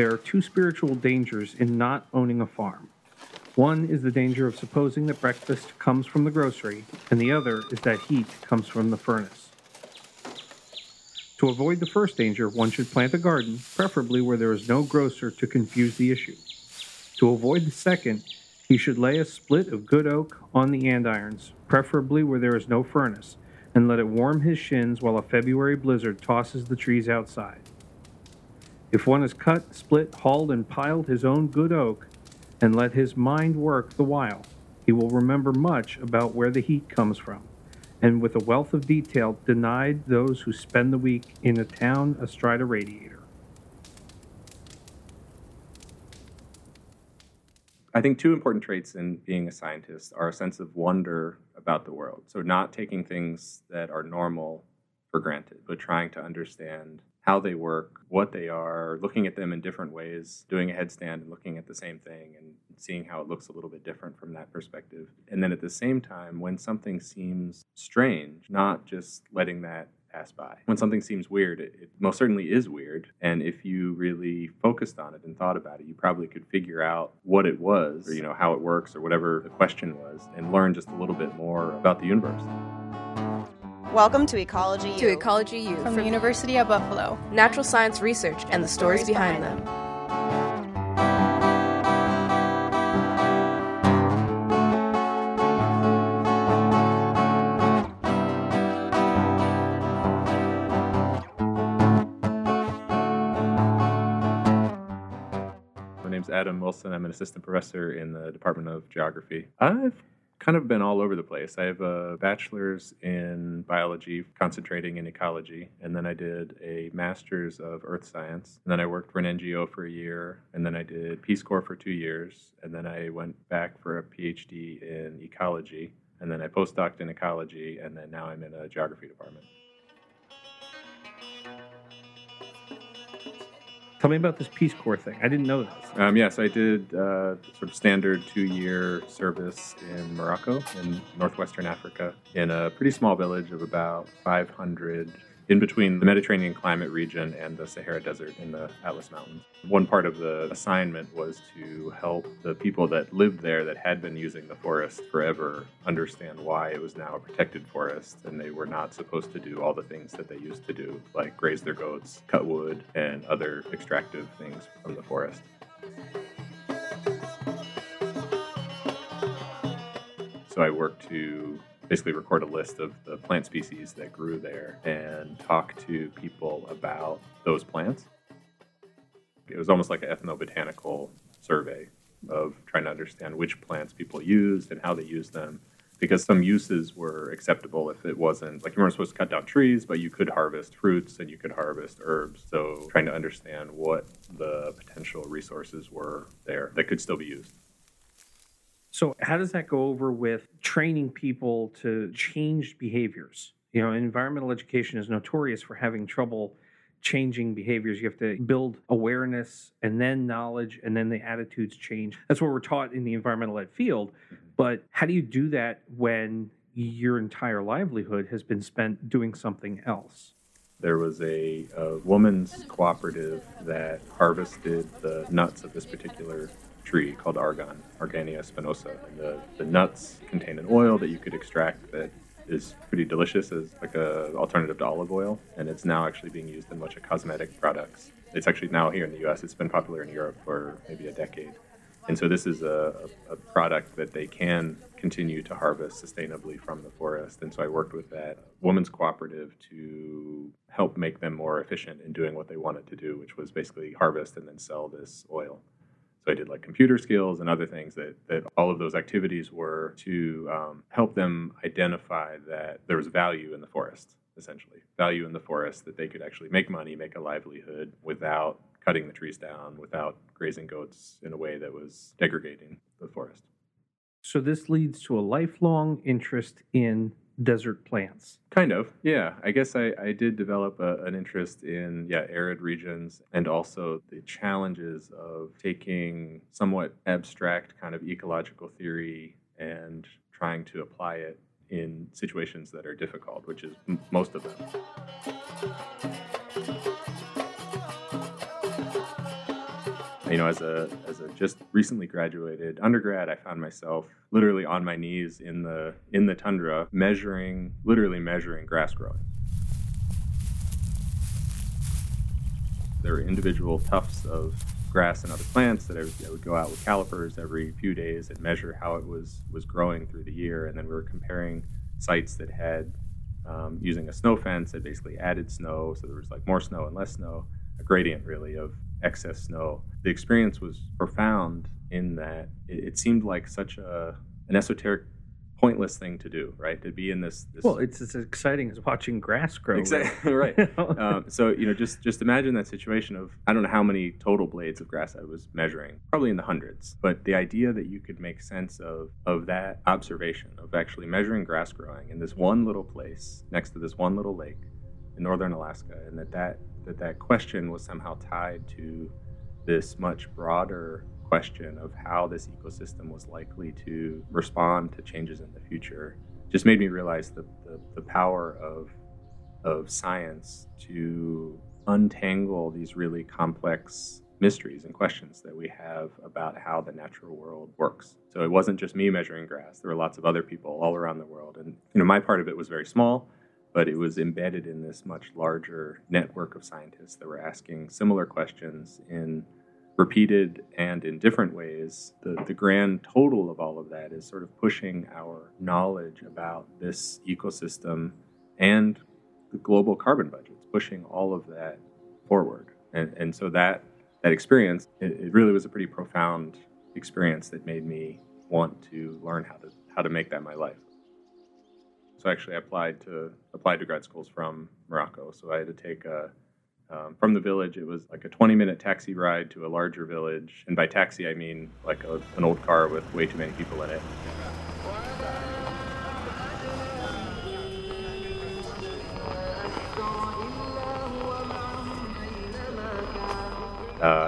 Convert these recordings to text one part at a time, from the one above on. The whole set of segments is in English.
There are two spiritual dangers in not owning a farm. One is the danger of supposing that breakfast comes from the grocery, and the other is that heat comes from the furnace. To avoid the first danger, one should plant a garden, preferably where there is no grocer to confuse the issue. To avoid the second, he should lay a split of good oak on the andirons, preferably where there is no furnace, and let it warm his shins while a February blizzard tosses the trees outside. If one has cut, split, hauled, and piled his own good oak, and let his mind work the while, he will remember much about where the heat comes from, and with a wealth of detail denied those who spend the week in a town astride a radiator. I think two important traits in being a scientist are a sense of wonder about the world. So not taking things that are normal for granted, but trying to understand how they work, what they are, looking at them in different ways, doing a headstand and looking at the same thing and seeing how it looks a little bit different from that perspective. And then at the same time, when something seems strange, not just letting that pass by. When something seems weird, it most certainly is weird. And if you really focused on it and thought about it, you probably could figure out what it was, or, how it works or whatever the question was, and learn just a little bit more about the universe. Welcome to Ecology U. To Ecology U from the University at Buffalo. Natural science research and the stories behind them. My name's Adam Wilson. I'm an assistant professor in the Department of Geography. I've kind of been all over the place. I have a bachelor's in biology, concentrating in ecology, and then I did a master's of earth science, and then I worked for an NGO for a year, and then I did Peace Corps for 2 years, and then I went back for a Ph.D. in ecology, and then I postdoced in ecology, and then now I'm in a geography department. Tell me about this Peace Corps thing. I didn't know this. So I did sort of standard 2-year service in Morocco, in northwestern Africa, in a pretty small village of about 500, in between the Mediterranean climate region and the Sahara Desert in the Atlas Mountains. One part of the assignment was to help the people that lived there that had been using the forest forever understand why it was now a protected forest and they were not supposed to do all the things that they used to do, like graze their goats, cut wood, and other extractive things from the forest. So I worked to basically record a list of the plant species that grew there and talk to people about those plants. It was almost like an ethnobotanical survey of trying to understand which plants people used and how they used them, because some uses were acceptable if it wasn't, like you weren't supposed to cut down trees, but you could harvest fruits and you could harvest herbs. So trying to understand what the potential resources were there that could still be used. So how does that go over with training people to change behaviors? Environmental education is notorious for having trouble changing behaviors. You have to build awareness and then knowledge and then the attitudes change. That's what we're taught in the environmental ed field. But how do you do that when your entire livelihood has been spent doing something else? There was a woman's cooperative that harvested the nuts of this particular tree called argan, Argania spinosa. The nuts contain an oil that you could extract that is pretty delicious as like an alternative to olive oil, and it's now actually being used in a bunch of cosmetic products. It's actually now here in the U.S. It's been popular in Europe for maybe a decade. And so this is a product that they can continue to harvest sustainably from the forest. And so I worked with that woman's cooperative to help make them more efficient in doing what they wanted to do, which was basically harvest and then sell this oil. So I did like computer skills and other things that all of those activities were to help them identify that there was value in the forest, essentially. Value in the forest that they could actually make money, make a livelihood without cutting the trees down, without grazing goats in a way that was degrading the forest. So this leads to a lifelong interest in desert plants. Kind of, yeah. I guess I did develop an interest in arid regions and also the challenges of taking somewhat abstract kind of ecological theory and trying to apply it in situations that are difficult, which is most of them. You know, as a just recently graduated undergrad, I found myself literally on my knees in the tundra, literally measuring grass growing. There were individual tufts of grass and other plants that I would go out with calipers every few days and measure how it was growing through the year. And then we were comparing sites that had, using a snow fence, that basically added snow. So there was like more snow and less snow, a gradient really of excess snow. The experience was profound in that it seemed like such an esoteric, pointless thing to do, right? To be in this... Well, it's as exciting as watching grass grow. Exactly, right. So, you know, just imagine that situation of, I don't know how many total blades of grass I was measuring, probably in the hundreds. But the idea that you could make sense of that observation, of actually measuring grass growing in this one little place next to this one little lake in northern Alaska, and that question was somehow tied to this much broader question of how this ecosystem was likely to respond to changes in the future, just made me realize the power of science to untangle these really complex mysteries and questions that we have about how the natural world works. So it wasn't just me measuring grass. There were lots of other people all around the world. And, you know, my part of it was very small, but it was embedded in this much larger network of scientists that were asking similar questions in repeated and in different ways. The grand total of all of that is sort of pushing our knowledge about this ecosystem and the global carbon budgets, pushing all of that forward. And so that experience, it really was a pretty profound experience that made me want to learn how to make that my life. So actually I applied to grad schools from Morocco. So I had to take from the village, it was like a 20-minute taxi ride to a larger village. And by taxi, I mean like an old car with way too many people in it.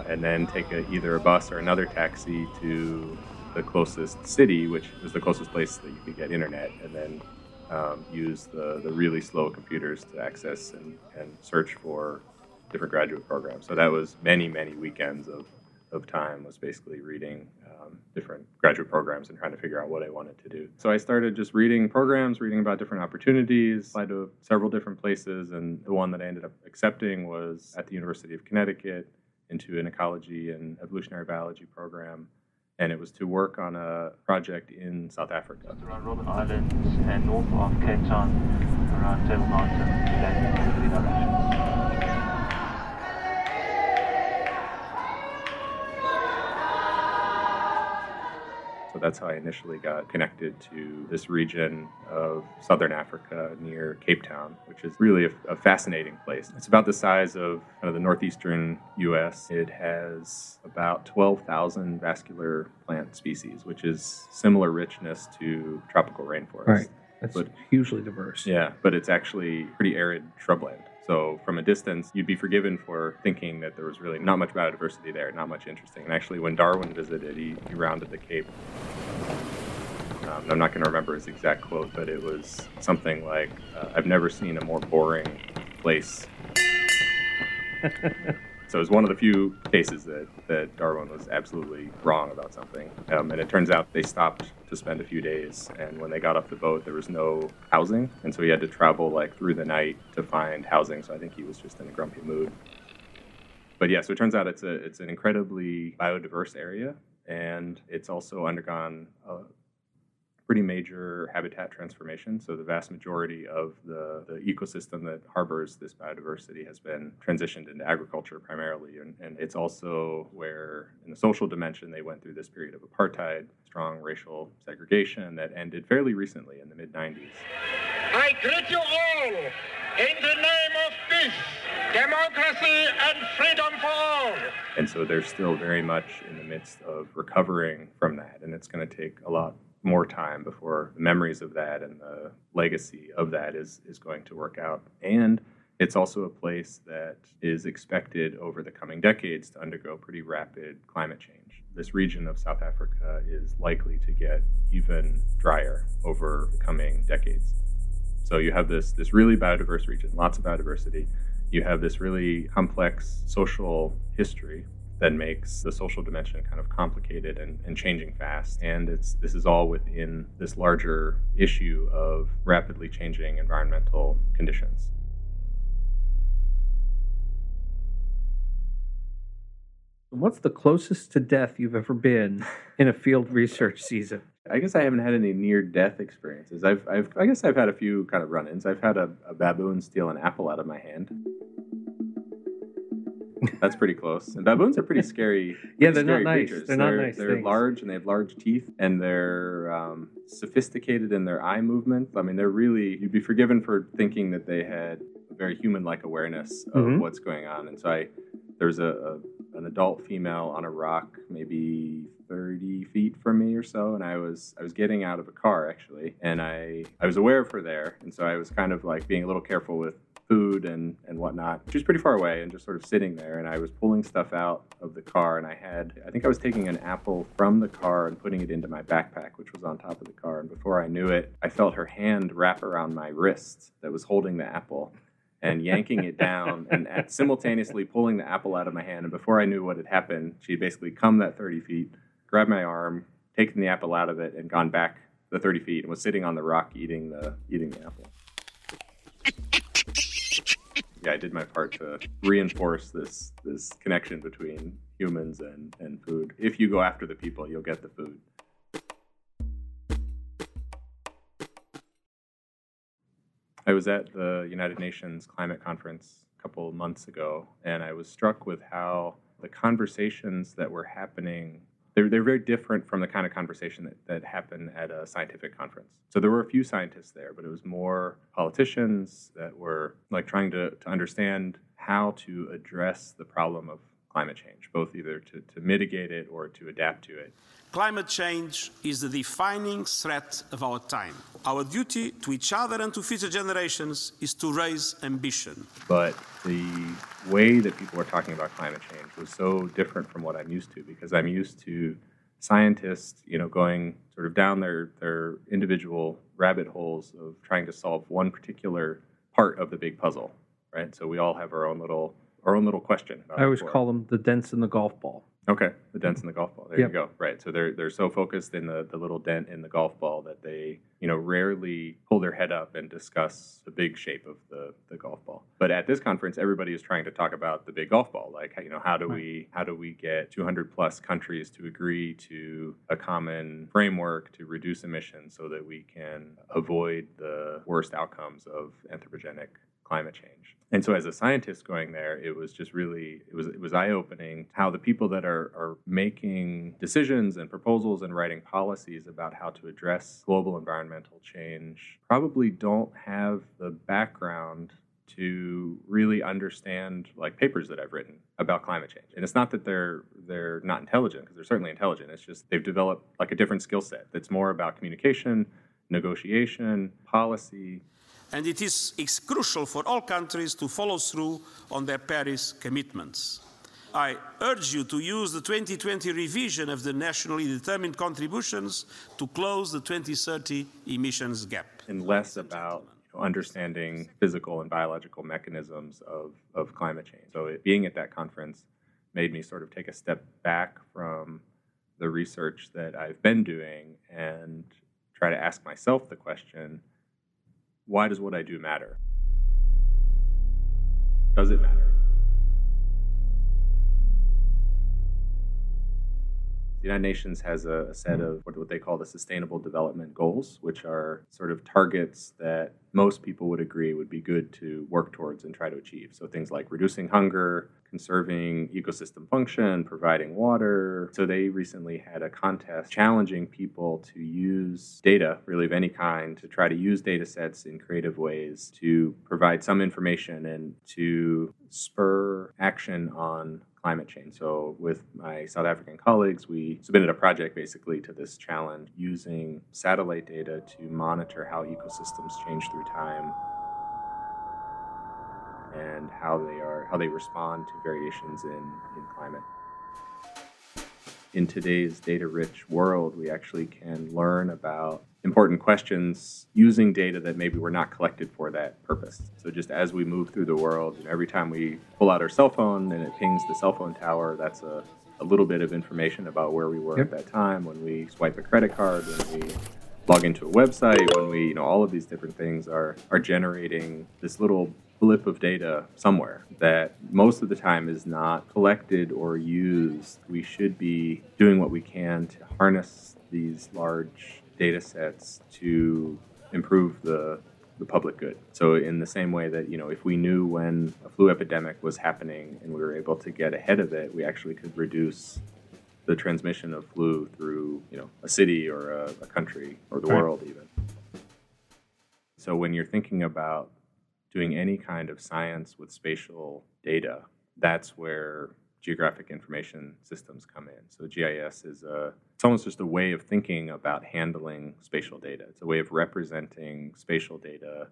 And then take either a bus or another taxi to the closest city, which was the closest place that you could get internet. And then use the really slow computers to access and search for different graduate programs. So that was many, many weekends of time, was basically reading different graduate programs and trying to figure out what I wanted to do. So I started just reading programs, reading about different opportunities, applied to several different places, and the one that I ended up accepting was at the University of Connecticut into an ecology and evolutionary biology program. And it was to work on a project in South Africa. Around Robben Island and north of Cape Town, around Table Mountain. So that's how I initially got connected to this region of southern Africa near Cape Town, which is really a fascinating place. It's about the size of kind of the northeastern U.S. It has about 12,000 vascular plant species, which is similar richness to tropical rainforest. Right. That's hugely diverse. Yeah, but it's actually pretty arid shrubland. So from a distance, you'd be forgiven for thinking that there was really not much biodiversity there, not much interesting. And actually, when Darwin visited, he rounded the Cape. I'm not going to remember his exact quote, but it was something like, I've never seen a more boring place. So it was one of the few cases that Darwin was absolutely wrong about something. And it turns out they stopped to spend a few days. And when they got off the boat, there was no housing. And so he had to travel like through the night to find housing. So I think he was just in a grumpy mood. But yeah, so it turns out it's an incredibly biodiverse area. And it's also undergone a pretty major habitat transformation. So the vast majority of the ecosystem that harbors this biodiversity has been transitioned into agriculture primarily. And it's also where, in the social dimension, they went through this period of apartheid, strong racial segregation that ended fairly recently in the mid-90s. I greet you all in the name of peace, democracy, and freedom for all. And so they're still very much in the midst of recovering from that. And it's going to take a lot more time before the memories of that and the legacy of that is going to work out. And it's also a place that is expected over the coming decades to undergo pretty rapid climate change. This region of South Africa is likely to get even drier over the coming decades. So you have this really biodiverse region, lots of biodiversity. You have this really complex social history that makes the social dimension kind of complicated and changing fast. And this is all within this larger issue of rapidly changing environmental conditions. What's the closest to death you've ever been in a field research season? I guess I haven't had any near-death experiences. I guess I've had a few kind of run-ins. I've had a baboon steal an apple out of my hand. That's pretty close. And baboons are pretty scary. Yeah, they're scary, not nice. Creatures. They're not nice. They're things. Large, and they have large teeth, and they're sophisticated in their eye movement. I mean, they're really—you'd be forgiven for thinking that they had a very human-like awareness of what's going on. And so there was an adult female on a rock, maybe 30 feet from me or so, and I was getting out of a car actually, and I was aware of her there, and so I was kind of like being a little careful with food and whatnot. She was pretty far away and just sort of sitting there, and I was pulling stuff out of the car, and I think I was taking an apple from the car and putting it into my backpack, which was on top of the car, and before I knew it, I felt her hand wrap around my wrist that was holding the apple and yanking it down and simultaneously pulling the apple out of my hand. And before I knew what had happened, she had basically come that 30 feet, grabbed my arm, taken the apple out of it, and gone back the 30 feet and was sitting on the rock eating the apple. Yeah, I did my part to reinforce this connection between humans and food. If you go after the people, you'll get the food. I was at the United Nations Climate Conference a couple of months ago, and I was struck with how the conversations that were happening, they're very different from the kind of conversation that happened at a scientific conference. So there were a few scientists there, but it was more politicians that were like trying to understand how to address the problem of climate change, both either to mitigate it or to adapt to it. Climate change is the defining threat of our time. Our duty to each other and to future generations is to raise ambition. But the way that people were talking about climate change was so different from what I'm used to, because I'm used to scientists, going sort of down their individual rabbit holes of trying to solve one particular part of the big puzzle, right? So we all have our own little question. I always call them the dents in the golf ball. Okay, the dents in the golf ball. There you go. Right. So they're so focused in the little dent in the golf ball that they, rarely pull their head up and discuss the big shape of the golf ball. But at this conference, everybody is trying to talk about the big golf ball. Like, how do we get 200 plus countries to agree to a common framework to reduce emissions so that we can avoid the worst outcomes of anthropogenic climate change. And so as a scientist going there, it was just really, it was eye-opening how the people that are making decisions and proposals and writing policies about how to address global environmental change probably don't have the background to really understand like papers that I've written about climate change. And it's not that they're not intelligent, because they're certainly intelligent. It's just they've developed like a different skill set that's more about communication, negotiation, policy. And it is crucial for all countries to follow through on their Paris commitments. I urge you to use the 2020 revision of the nationally determined contributions to close the 2030 emissions gap. And less about understanding physical and biological mechanisms of climate change. So being at that conference made me sort of take a step back from the research that I've been doing and try to ask myself the question, why does what I do matter? Does it matter? The United Nations has a set of what they call the Sustainable Development Goals, which are sort of targets that most people would agree would be good to work towards and try to achieve. So things like reducing hunger, conserving ecosystem function, providing water. So they recently had a contest challenging people to use data, really of any kind, to try to use data sets in creative ways to provide some information and to spur action on climate change. So with my South African colleagues, we submitted a project basically to this challenge using satellite data to monitor how ecosystems change through time and how they respond to variations in climate. In today's data-rich world, we actually can learn about important questions using data that maybe were not collected for that purpose. So just as we move through the world, and every time we pull out our cell phone and it pings the cell phone tower, that's a little bit of information about where we were at that time, when we swipe a credit card, when we log into a website, when we, you know, all of these different things are generating this little blip of data somewhere that most of the time is not collected or used. We should be doing what we can to harness these large data sets to improve the public good. So in the same way that, you know, if we knew when a flu epidemic was happening and we were able to get ahead of it, we actually could reduce the transmission of flu through, you know, a city or a country or the world even. So when you're thinking about doing any kind of science with spatial data, that's where geographic information systems come in. So GIS is it's almost just a way of thinking about handling spatial data. It's a way of representing spatial data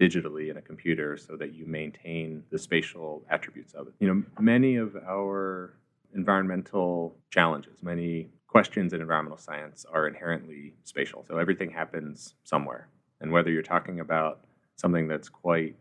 digitally in a computer so that you maintain the spatial attributes of it. You know, many of our environmental challenges, many questions in environmental science are inherently spatial. So everything happens somewhere. And whether you're talking about something that's quite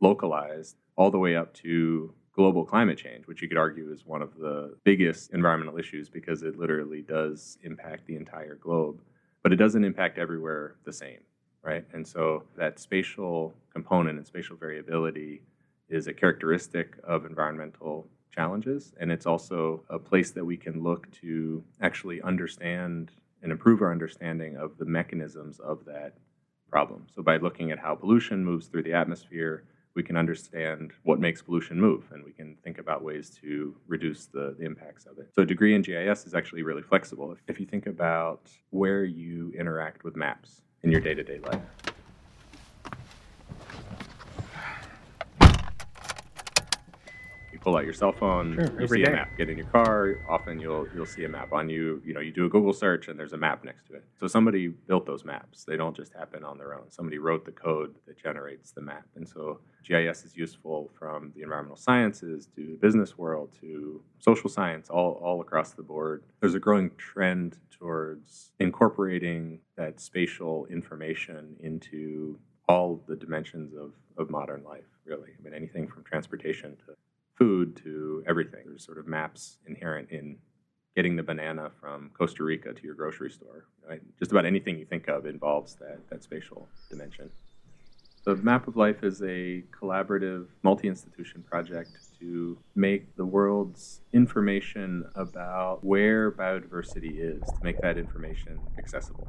localized all the way up to global climate change, which you could argue is one of the biggest environmental issues because it literally does impact the entire globe, but it doesn't impact everywhere the same, right? And so that spatial component and spatial variability is a characteristic of environmental challenges, and it's also a place that we can look to actually understand and improve our understanding of the mechanisms of that problem. So by looking at how pollution moves through the atmosphere, we can understand what makes pollution move, and we can think about ways to reduce the impacts of it. So a degree in GIS is actually really flexible if you think about where you interact with maps in your day-to-day life. Pull out your cell phone, you see a map. Get in your car, often you'll see a map on you. You know, you do a Google search and there's a map next to it. So somebody built those maps. They don't just happen on their own. Somebody wrote the code that generates the map. And so GIS is useful from the environmental sciences to the business world to social science, all across the board. There's a growing trend towards incorporating that spatial information into all the dimensions of modern life, really. I mean, anything from transportation to food to everything. There's sort of maps inherent in getting the banana from Costa Rica to your grocery store. Right? Just about anything you think of involves that spatial dimension. The Map of Life is a collaborative multi-institution project to make the world's information about where biodiversity is, to make that information accessible.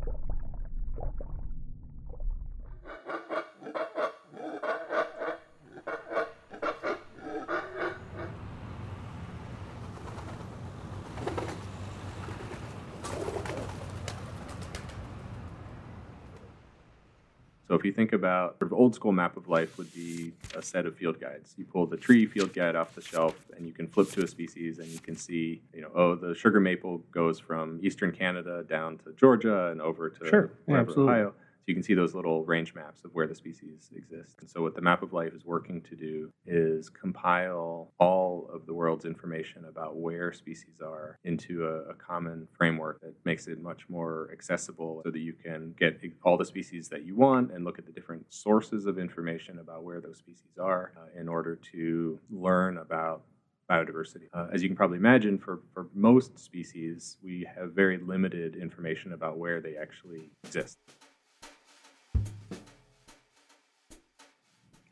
So if you think about sort of old school Map of Life would be a set of field guides. You pull the tree field guide off the shelf and you can flip to a species and you can see, you know, oh, the sugar maple goes from eastern Canada down to Georgia and over to Ohio. So you can see those little range maps of where the species exist. And so what the Map of Life is working to do is compile all of the world's information about where species are into a common framework that makes it much more accessible so that you can get all the species that you want and look at the different sources of information about where those species are in order to learn about biodiversity. As you can probably imagine, for most species, we have very limited information about where they actually exist.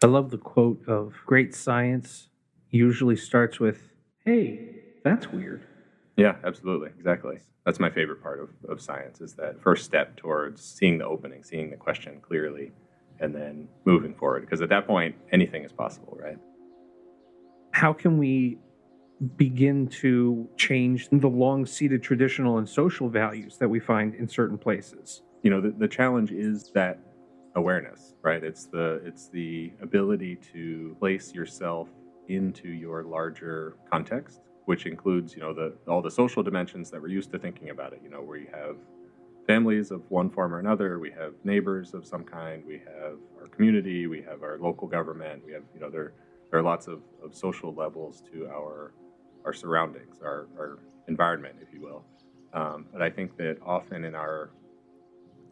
I love the quote of great science usually starts with, hey, that's weird. Yeah, absolutely. Exactly. That's my favorite part of science is that first step towards seeing the opening, seeing the question clearly, and then moving forward. Because at that point, anything is possible, right? How can we begin to change the long-seated traditional and social values that we find in certain places? You know, the challenge is that awareness, right? It's the ability to place yourself into your larger context, which includes, you know, all the social dimensions that we're used to thinking about it. You know, where you have families of one form or another, we have neighbors of some kind, we have our community, we have our local government, we have, you know, there are lots of social levels to our surroundings, our environment, if you will. But I think that often in our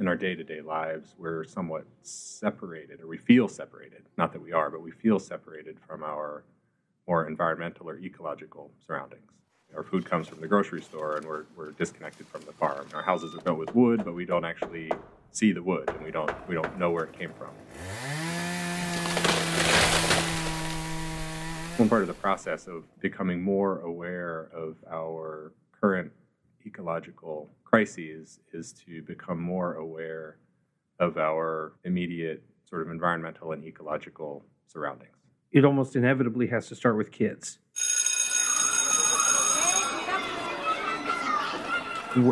in our day-to-day lives, we're somewhat separated, or we feel separated, not that we are, but we feel separated from our more environmental or ecological surroundings. Our food comes from the grocery store, and we're disconnected from the farm. Our houses are built with wood, but we don't actually see the wood, and we don't know where it came from. One part of the process of becoming more aware of our current ecological crises is to become more aware of our immediate sort of environmental and ecological surroundings. It almost inevitably has to start with kids.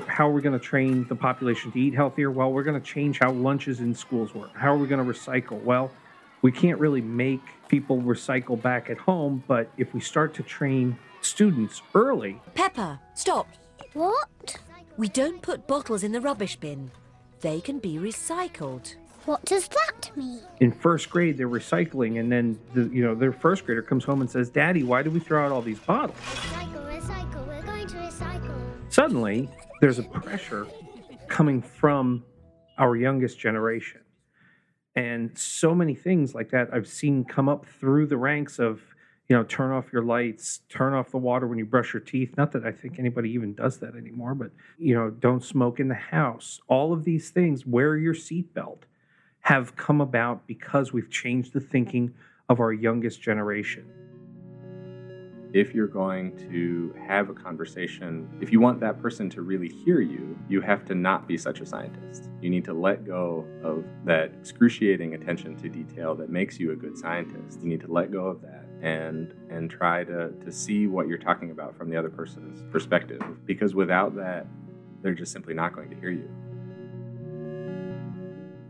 How are we going to train the population to eat healthier? Well, we're going to change how lunches in schools work. How are we going to recycle? Well, we can't really make people recycle back at home, but if we start to train students early... Peppa, stop. What? We don't put bottles in the rubbish bin. They can be recycled. What does that mean? In first grade, they're recycling, and then their first grader comes home and says, Daddy, why do we throw out all these bottles? Recycle, we're going to recycle. Suddenly, there's a pressure coming from our youngest generation. And so many things like that I've seen come up through the ranks of, turn off your lights, turn off the water when you brush your teeth. Not that I think anybody even does that anymore, but, don't smoke in the house. All of these things, wear your seatbelt, have come about because we've changed the thinking of our youngest generation. If you're going to have a conversation, if you want that person to really hear you, you have to not be such a scientist. You need to let go of that excruciating attention to detail that makes you a good scientist. You need to let go of that and try to see what you're talking about from the other person's perspective. Because without that, they're just simply not going to hear you.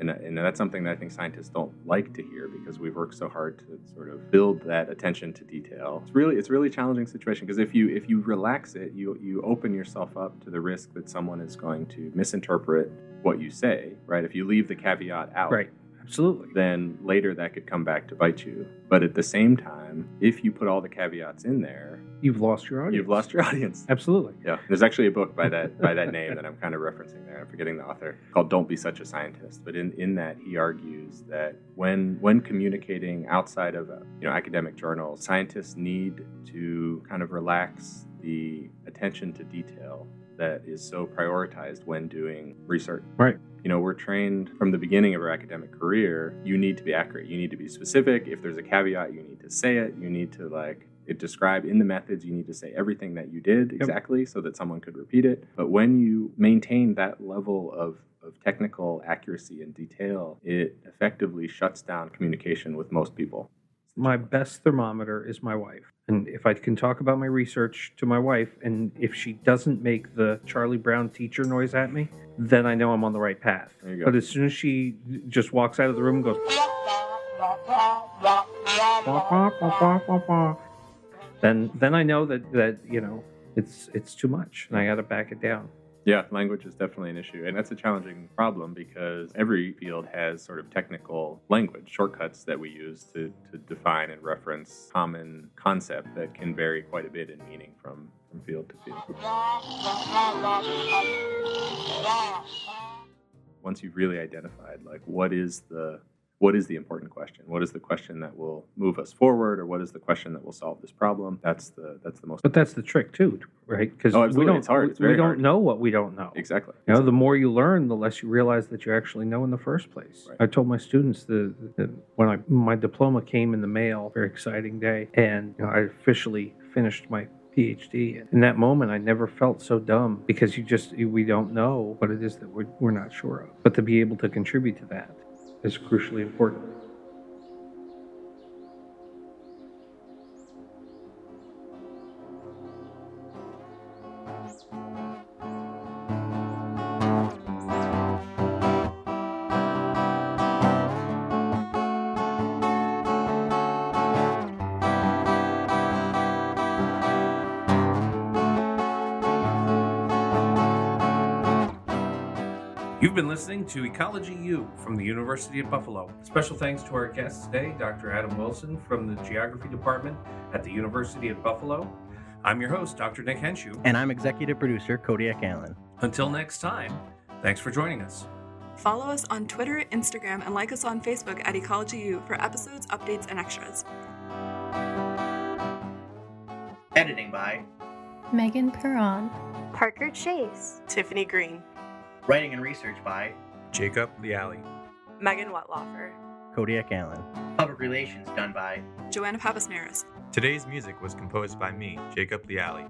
And that's something that I think scientists don't like to hear because we've worked so hard to sort of build that attention to detail. It's really a challenging situation because if you relax it, you open yourself up to the risk that someone is going to misinterpret what you say, right? If you leave the caveat out. Right. Absolutely. Then later that could come back to bite you. But at the same time, if you put all the caveats in there... You've lost your audience. Absolutely. Yeah. There's actually a book by that name that I'm kind of referencing there. I'm forgetting the author. Called Don't Be Such a Scientist. But in that, he argues that when communicating outside of academic journals, scientists need to kind of relax the attention to detail that is so prioritized when doing research. Right. We're trained from the beginning of our academic career, you need to be accurate. You need to be specific. If there's a caveat, you need to say it. You need to describe in the methods, you need to say everything that you did exactly so that someone could repeat it. But when you maintain that level of technical accuracy and detail, it effectively shuts down communication with most people. My best thermometer is my wife. And if I can talk about my research to my wife, and if she doesn't make the Charlie Brown teacher noise at me, then I know I'm on the right path. There you go. But as soon as she just walks out of the room and goes, then I know that it's too much, and I got to back it down. Yeah, language is definitely an issue. And that's a challenging problem because every field has sort of technical language, shortcuts that we use to define and reference common concept that can vary quite a bit in meaning from field to field. Once you've really identified, what is the important question? What is the question that will move us forward, or what is the question that will solve this problem? That's the most. But that's the trick too, right? Because it's hard. It's very hard. We don't know what we don't know. Exactly. The more you learn, the less you realize that you actually know in the first place. Right. I told my students when my diploma came in the mail, very exciting day, and I officially finished my Ph.D. In that moment, I never felt so dumb because we don't know what it is that we're not sure of. But to be able to contribute to that is crucially important. You've been listening to Ecology U from the University at Buffalo. Special thanks to our guest today, Dr. Adam Wilson from the Geography Department at the University at Buffalo. I'm your host, Dr. Nick Henshaw. And I'm executive producer, Kodiak Allen. Until next time, thanks for joining us. Follow us on Twitter, Instagram, and like us on Facebook at EcologyU for episodes, updates, and extras. Editing by Megan Perron, Parker Chase, Tiffany Green. Writing and research by Jacob Leali, Megan Wetlaufer, Kodiak Allen. Public relations done by Joanna Papasneris. Today's music was composed by me, Jacob Leali.